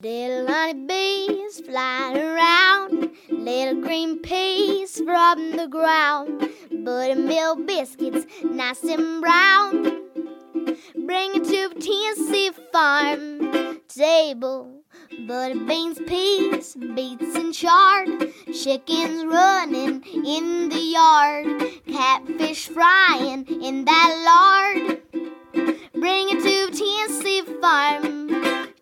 Little honeybees fly around, little green peas from the ground, buttermilk biscuits nice and brown. Bring it to a Tennessee farm table. Butter beans, peas, beets and chard, chickens running in the yard, catfish frying in that lard. Bring it to a Tennessee farm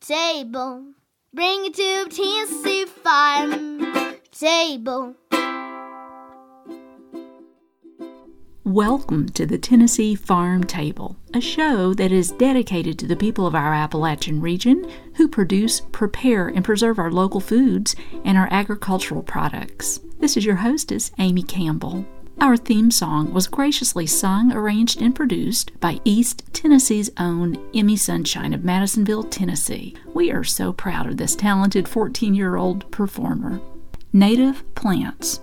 table. Bring it to a Tennessee farm table. Welcome to the Tennessee Farm Table, a show that is dedicated to the people of our Appalachian region who produce, prepare, and preserve our local foods and our agricultural products. This is your hostess, Amy Campbell. Our theme song was graciously sung, arranged, and produced by East Tennessee's own Emmy Sunshine of Madisonville, Tennessee. We are so proud of this talented 14-year-old performer. Native plants.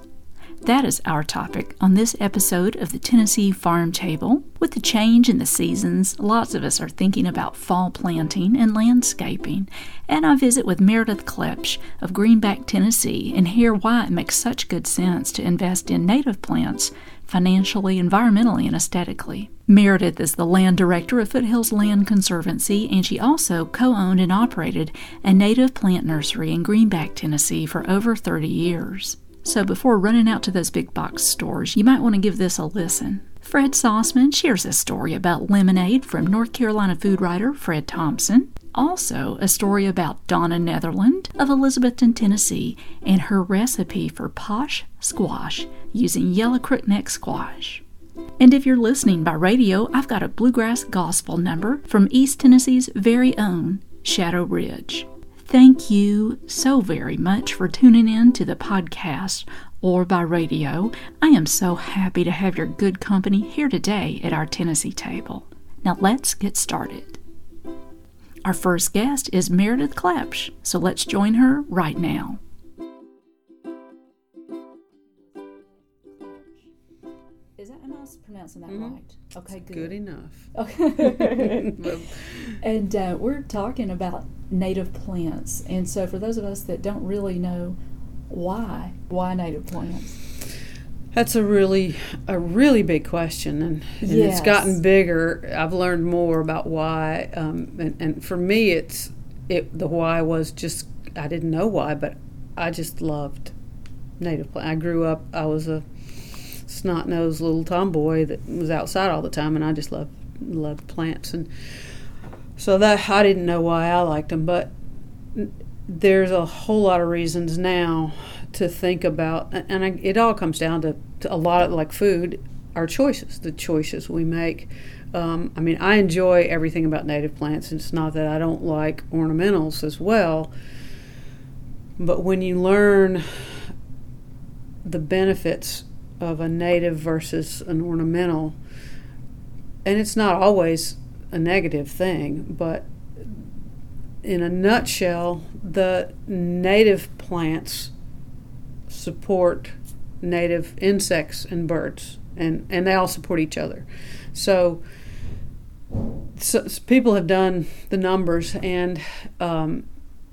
That is our topic on this episode of the Tennessee Farm Table. With the change in the seasons, lots of us are thinking about fall planting and landscaping, and I visit with Meredith Clebsch of Greenback, Tennessee, and hear why it makes such good sense to invest in native plants financially, environmentally, and aesthetically. Meredith is the land director of Foothills Land Conservancy, and she also co-owned and operated a native plant nursery in Greenback, Tennessee for over 30 years. So before running out to those big box stores, you might want to give this a listen. Fred Sauceman shares a story about lemonade from North Carolina food writer Fred Thompson. Also, a story about Donna Netherland of Elizabethton, Tennessee, and her recipe for posh squash using yellow crookneck squash. And if you're listening by radio, I've got a bluegrass gospel number from East Tennessee's very own Shadow Ridge. Thank you so very much for tuning in to the podcast or by radio. I am so happy to have your good company here today at our Tennessee table. Now let's get started. Our first guest is Meredith Clebsch, so let's join her right now. Pronouncing that right. Okay, good. Good enough. Okay. And we're talking about native plants. And so for those of us that don't really know why native plants? That's a really big question. And yes. It's gotten bigger. I've learned more about why. And for me, the why was just, I didn't know why, but I just loved native plants. I grew up, I was a snot-nosed little tomboy that was outside all the time, and I just loved plants, and so that I didn't know why I liked them. But there's a whole lot of reasons now to think about, and it all comes down to a lot of, like food, our choices, the choices we make. I mean, I enjoy everything about native plants, and it's not that I don't like ornamentals as well, but when you learn the benefits of a native versus an ornamental, and it's not always a negative thing, but in a nutshell, the native plants support native insects and birds, and they all support each other. So people have done the numbers and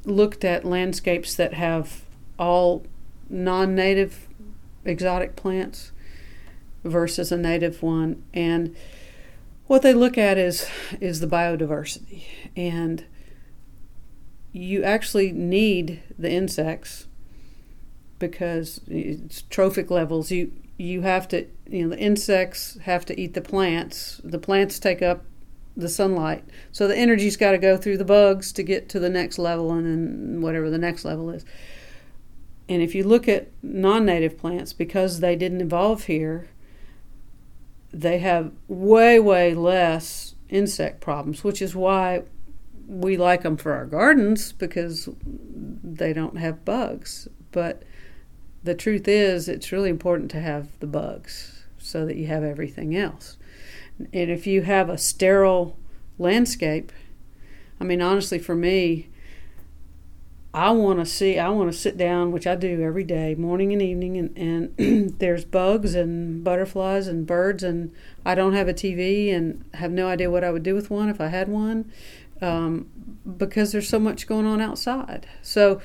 looked at landscapes that have all non-native exotic plants versus a native one, and what they look at is the biodiversity, and you actually need the insects because it's trophic levels. You have to, the insects have to eat the plants take up the sunlight, so the energy's got to go through the bugs to get to the next level, and then whatever the next level is. And if you look at non-native plants, because they didn't evolve here, they have way, way less insect problems, which is why we like them for our gardens because they don't have bugs. But the truth is, it's really important to have the bugs so that you have everything else. And if you have a sterile landscape, I mean, honestly, for me, I want to sit down, which I do every day, morning and evening, and there's bugs and butterflies and birds, and I don't have a TV and have no idea what I would do with one if I had one, because there's so much going on outside. So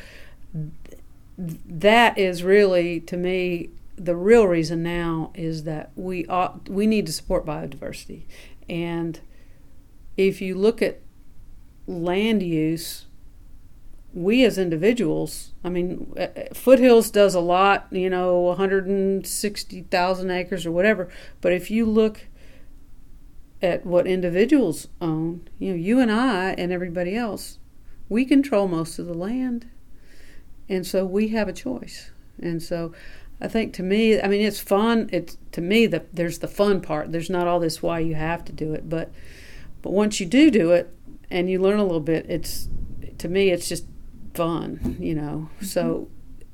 that is really, to me, the real reason now is that we need to support biodiversity. And if you look at land use, we as individuals, I mean, Foothills does a lot, 160,000 acres or whatever. But if you look at what individuals own, you and I and everybody else, we control most of the land. And so we have a choice. And so I think, to me, I mean, it's fun. It's, to me, there's the fun part. There's not all this why you have to do it. But once you do it and you learn a little bit, it's, to me, it's just fun, so,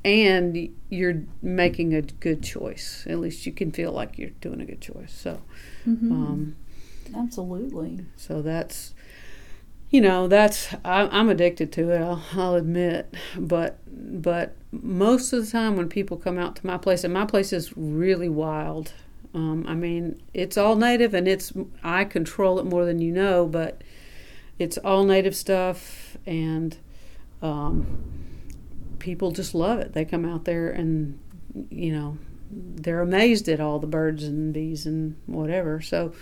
and you're making a good choice. At least you can feel like you're doing a good choice. So absolutely, so that's, that's, I'm addicted to it, I'll admit, but most of the time when people come out to my place, and my place is really wild, I mean, it's all native, and I control it more than but it's all native stuff, and people just love it. They come out there and, they're amazed at all the birds and bees and whatever. So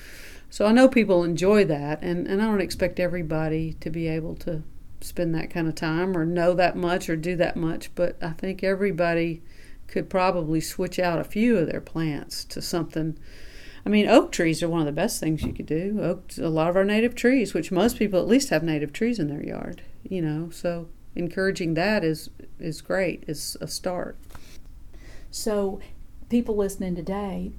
I know people enjoy that, and I don't expect everybody to be able to spend that kind of time or know that much or do that much, but I think everybody could probably switch out a few of their plants to something. I mean, oak trees are one of the best things you could do. A lot of our native trees, which most people at least have native trees in their yard, so encouraging that is great. It's a start. So people listening today,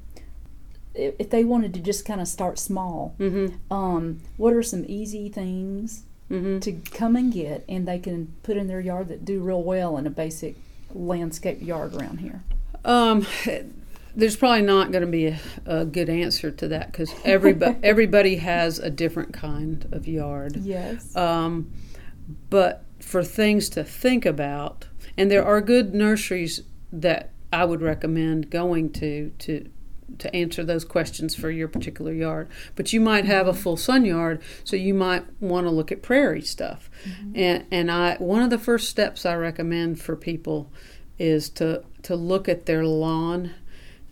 if they wanted to just kind of start small, what are some easy things to come and get and they can put in their yard that do real well in a basic landscape yard around here? There's probably not going to be a good answer to that because everybody has a different kind of yard. Yes. But for things to think about, and there are good nurseries that I would recommend going to answer those questions for your particular yard. But you might have a full sun yard, so you might want to look at prairie stuff. And one of the first steps I recommend for people is to look at their lawn.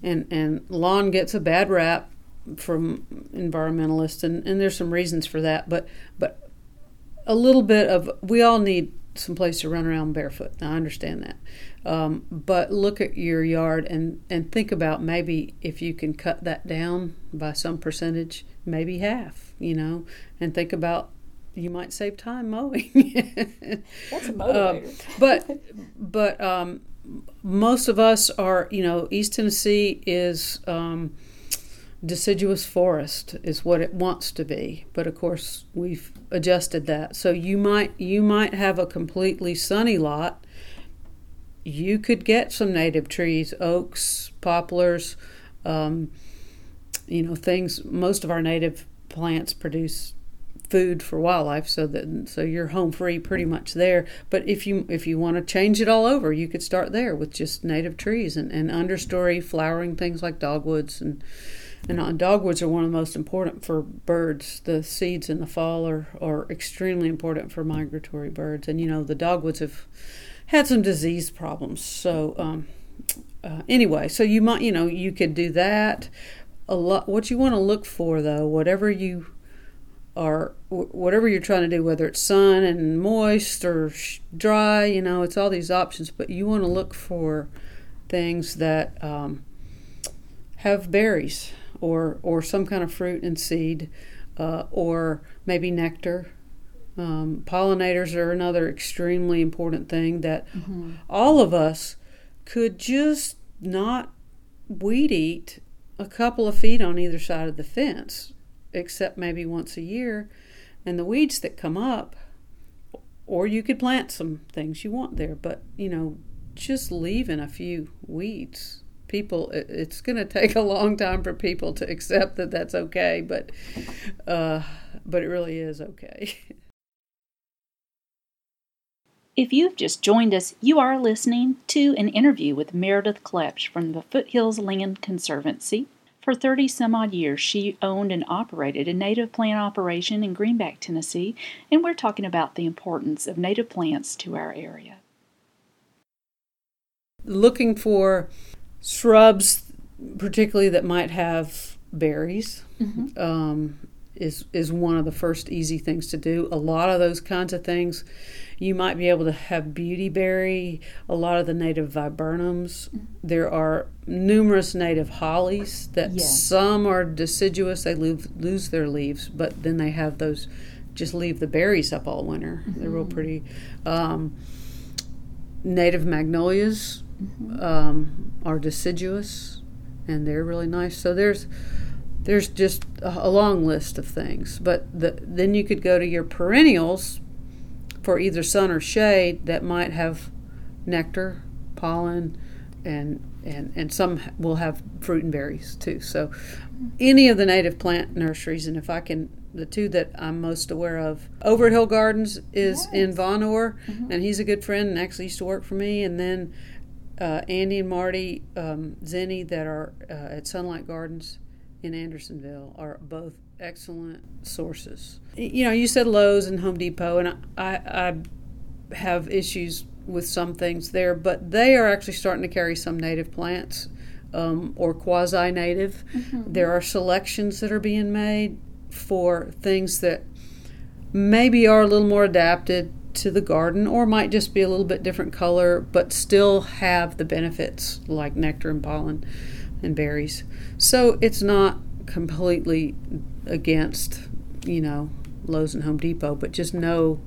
And lawn gets a bad rap from environmentalists, and there's some reasons for that. But a little bit of, we all need some place to run around barefoot. I understand that. But look at your yard and think about maybe if you can cut that down by some percentage, maybe half, and think about you might save time mowing. That's a motivator. But most of us are, East Tennessee is deciduous forest is what it wants to be, but of course we've adjusted that. So you might have a completely sunny lot. You could get some native trees, oaks, poplars, things. Most of our native plants produce food for wildlife, so you're home free pretty much there. But if you want to change it all over, you could start there with just native trees and understory flowering things like dogwoods, and dogwoods are one of the most important for birds. The seeds in the fall are extremely important for migratory birds, and the dogwoods have had some disease problems. So anyway, so you might you could do that. A lot what you want to look for, though, whatever you're trying to do, whether it's sun and moist or dry, it's all these options, but you want to look for things that have berries or some kind of fruit and seed, or maybe nectar. Pollinators are another extremely important thing that all of us could just not weed eat a couple of feet on either side of the fence, except maybe once a year, and the weeds that come up Or you could plant some things you want there, but, you know, just leaving a few weeds. People, it's going to take a long time for people to accept that that's okay, but it really is okay. If you've just joined us, you are listening to an interview with Meredith Clebsch from the Foothills Land Conservancy. For 30-some-odd years, she owned and operated a native plant operation in Greenback, Tennessee, and we're talking about the importance of native plants to our area. Looking for shrubs, particularly that might have berries, mm-hmm. Is one of the first easy things to do. A lot of those kinds of things, you might be able to have beautyberry, a lot of the native viburnums. Mm-hmm. There are numerous native hollies that some are deciduous, they lose their leaves, but then they have those, just leave the berries up all winter. Mm-hmm. They're real pretty. Native magnolias mm-hmm. Are deciduous, and they're really nice. So there's just a long list of things. But then you could go to your perennials for either sun or shade that might have nectar, pollen, and some will have fruit and berries too. So any of the native plant nurseries, and if I can, the two that I'm most aware of, Overhill Gardens is in Von Orr, mm-hmm. and he's a good friend and actually used to work for me. And then Andy and Marty Zinni that are at Sunlight Gardens in Andersonville are both excellent sources. You know, you said Lowe's and Home Depot, and I have issues with some things there, but they are actually starting to carry some native plants or quasi-native. Mm-hmm. There are selections that are being made for things that maybe are a little more adapted to the garden or might just be a little bit different color, but still have the benefits like nectar and pollen and berries. So it's not completely against, you know, Lowe's and Home Depot, but just know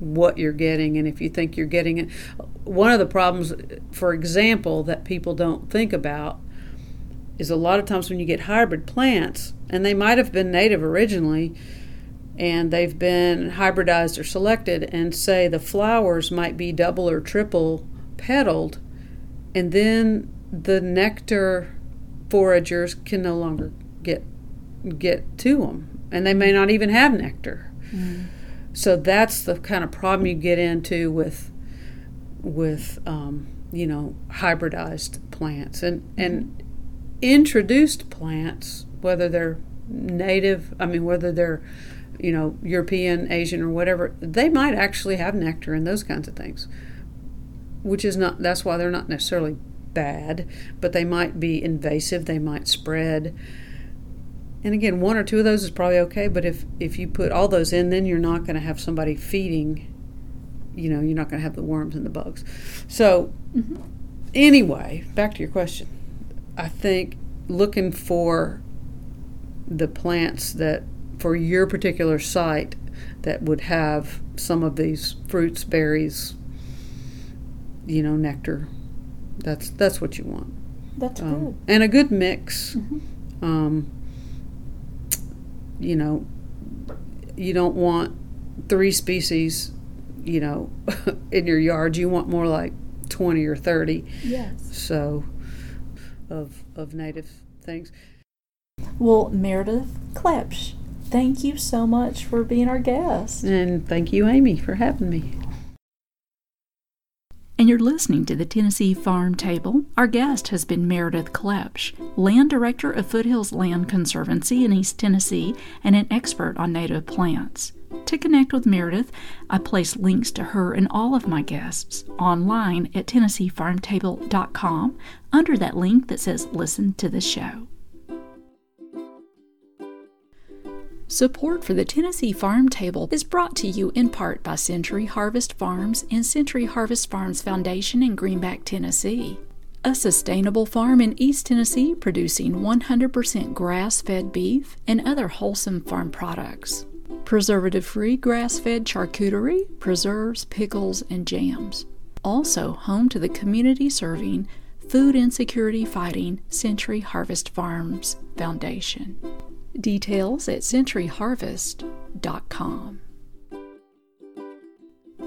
what you're getting, and if you think you're getting it. One of the problems, for example, that people don't think about is a lot of times when you get hybrid plants, and they might have been native originally, and they've been hybridized or selected, and say the flowers might be double or triple petaled, and then the nectar foragers can no longer get to them, and they may not even have nectar. Mm. So that's the kind of problem you get into with you know, hybridized plants and introduced plants, whether they're native, I mean, whether they're, you know, European, Asian, or whatever, they might actually have nectar and those kinds of things, which is not, that's why they're not necessarily bad, but they might be invasive, they might spread. And again, one or two of those is probably okay, but if you put all those in, then you're not going to have somebody feeding, you know, you're not going to have the worms and the bugs. So mm-hmm. anyway, back to your question. I think looking for the plants that, for your particular site, that would have some of these fruits, berries, you know, nectar, that's what you want. That's good. And a good mix. Mm-hmm. You know, you don't want 3 species, you know, in your yard. You want more like 20 or 30. Yes. So, of native things. Well, Meredith Clebsch, thank you so much for being our guest. And thank you, Amy, for having me. And you're listening to the Tennessee Farm Table. Our guest has been Meredith Clebsch, Land Director of Foothills Land Conservancy in East Tennessee and an expert on native plants. To connect with Meredith, I place links to her and all of my guests online at TennesseeFarmTable.com under that link that says Listen to the Show. Support for the Tennessee Farm Table is brought to you in part by Century Harvest Farms and Century Harvest Farms Foundation in Greenback, Tennessee. A sustainable farm in East Tennessee producing 100% grass-fed beef and other wholesome farm products. Preservative-free grass-fed charcuterie, preserves, pickles, and jams. Also home to the community-serving, food insecurity-fighting Century Harvest Farms Foundation. Details at CenturyHarvest.com.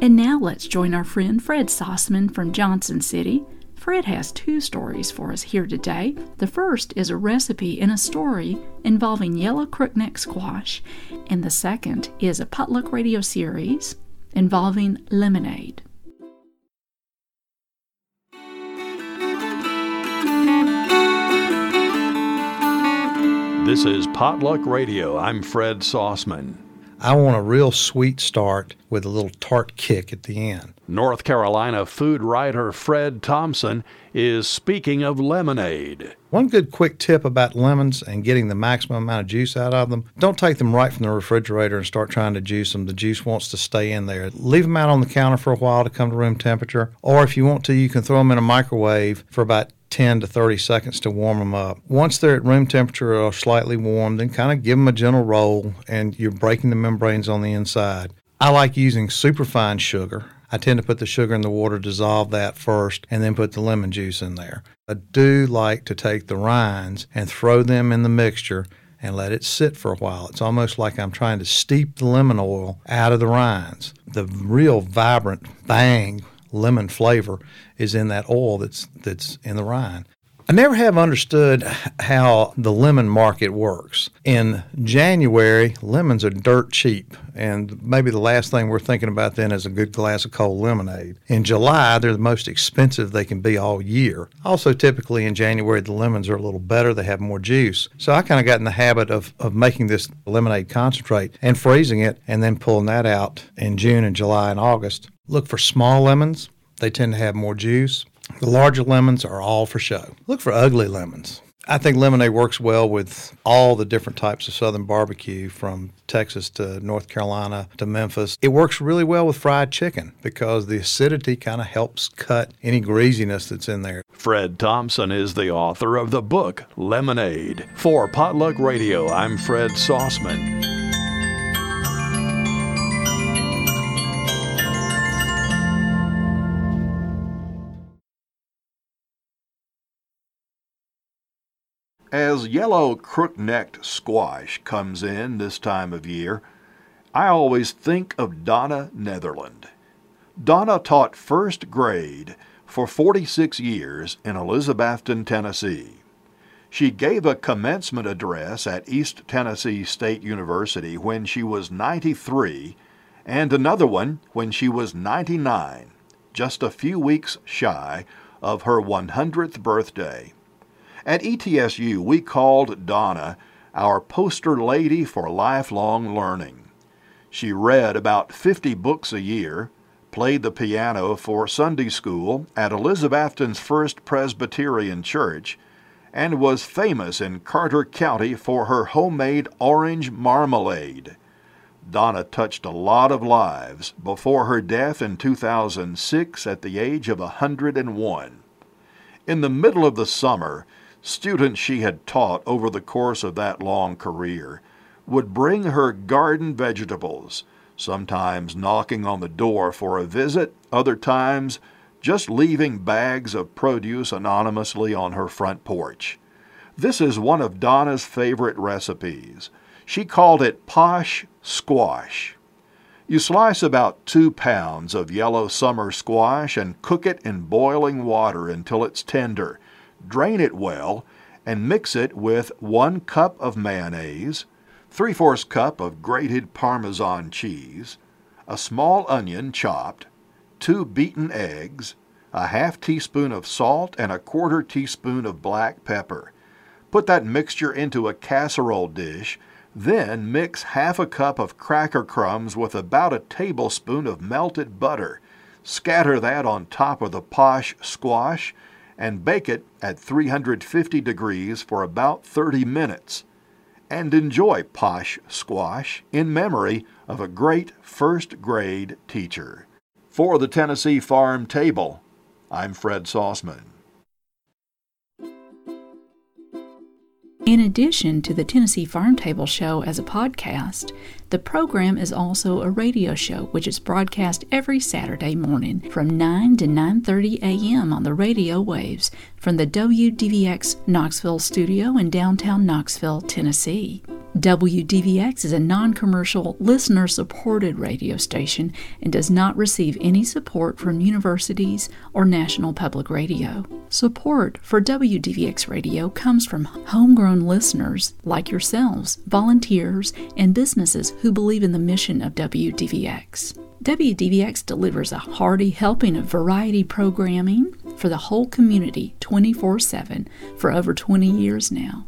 And now let's join our friend Fred Sauceman from Johnson City. Fred has two stories for us here today. The first is a recipe and a story involving yellow crookneck squash, and the second is a potluck radio series involving lemonade. This is Potluck Radio. I'm Fred Sauceman. I want a real sweet start with a little tart kick at the end. North Carolina food writer Fred Thompson is speaking of lemonade. One good quick tip about lemons and getting the maximum amount of juice out of them, don't take them right from the refrigerator and start trying to juice them. The juice wants to stay in there. Leave them out on the counter for a while to come to room temperature, or if you want to, you can throw them in a microwave for about 10 to 30 seconds to warm them up. Once they're at room temperature or slightly warm, then kind of give them a gentle roll, and you're breaking the membranes on the inside. I like using superfine sugar. I tend to put the sugar in the water, dissolve that first, and then put the lemon juice in there. I do like to take the rinds and throw them in the mixture and let it sit for a while. It's almost like I'm trying to steep the lemon oil out of the rinds. The real vibrant bang lemon flavor is in that oil that's in the rind. I never have understood how the lemon market works. In January, lemons are dirt cheap, and maybe the last thing we're thinking about then is a good glass of cold lemonade. In July, they're the most expensive they can be all year. Also, typically in January, the lemons are a little better. They have more juice. So I kind of got in the habit of making this lemonade concentrate and freezing it and then pulling that out in June and July and August. Look for small lemons. They tend to have more juice. The larger lemons are all for show. Look for ugly lemons. I think lemonade works well with all the different types of southern barbecue, from Texas to North Carolina to Memphis. It works really well with fried chicken because the acidity kind of helps cut any greasiness that's in there. Fred Thompson is the author of the book Lemonade. For Potluck Radio, I'm Fred Sauceman. As yellow crook-necked squash comes in this time of year, I always think of Donna Netherland. Donna taught first grade for 46 years in Elizabethton, Tennessee. She gave a commencement address at East Tennessee State University when she was 93 and another one when she was 99, just a few weeks shy of her 100th birthday. At ETSU, we called Donna our poster lady for lifelong learning. She read about 50 books a year, played the piano for Sunday school at Elizabethton's First Presbyterian Church, and was famous in Carter County for her homemade orange marmalade. Donna touched a lot of lives before her death in 2006 at the age of 101. In the middle of the summer, students she had taught over the course of that long career would bring her garden vegetables, sometimes knocking on the door for a visit, other times just leaving bags of produce anonymously on her front porch. This is one of Donna's favorite recipes. She called it posh squash. You slice about 2 pounds of yellow summer squash and cook it in boiling water until it's tender. Drain it well and mix it with 1 cup of mayonnaise, 3/4 cup of grated Parmesan cheese, a small onion chopped, 2 beaten eggs, a 1/2 teaspoon of salt, and a 1/4 teaspoon of black pepper. Put that mixture into a casserole dish, then mix 1/2 cup of cracker crumbs with about a tablespoon of melted butter. Scatter that on top of the posh squash and bake it at 350 degrees for about 30 minutes, and enjoy posh squash in memory of a great first-grade teacher. For the Tennessee Farm Table, I'm Fred Sauceman. In addition to the Tennessee Farm Table Show as a podcast, the program is also a radio show, which is broadcast every Saturday morning from 9 to 9:30 a.m. on the radio waves from the WDVX Knoxville studio in downtown Knoxville, Tennessee. WDVX is a non-commercial, listener-supported radio station and does not receive any support from universities or National Public Radio. Support for WDVX radio comes from homegrown listeners like yourselves, volunteers, and businesses who believe in the mission of WDVX. WDVX delivers a hearty helping of variety programming for the whole community 24/7 for over 20 years now.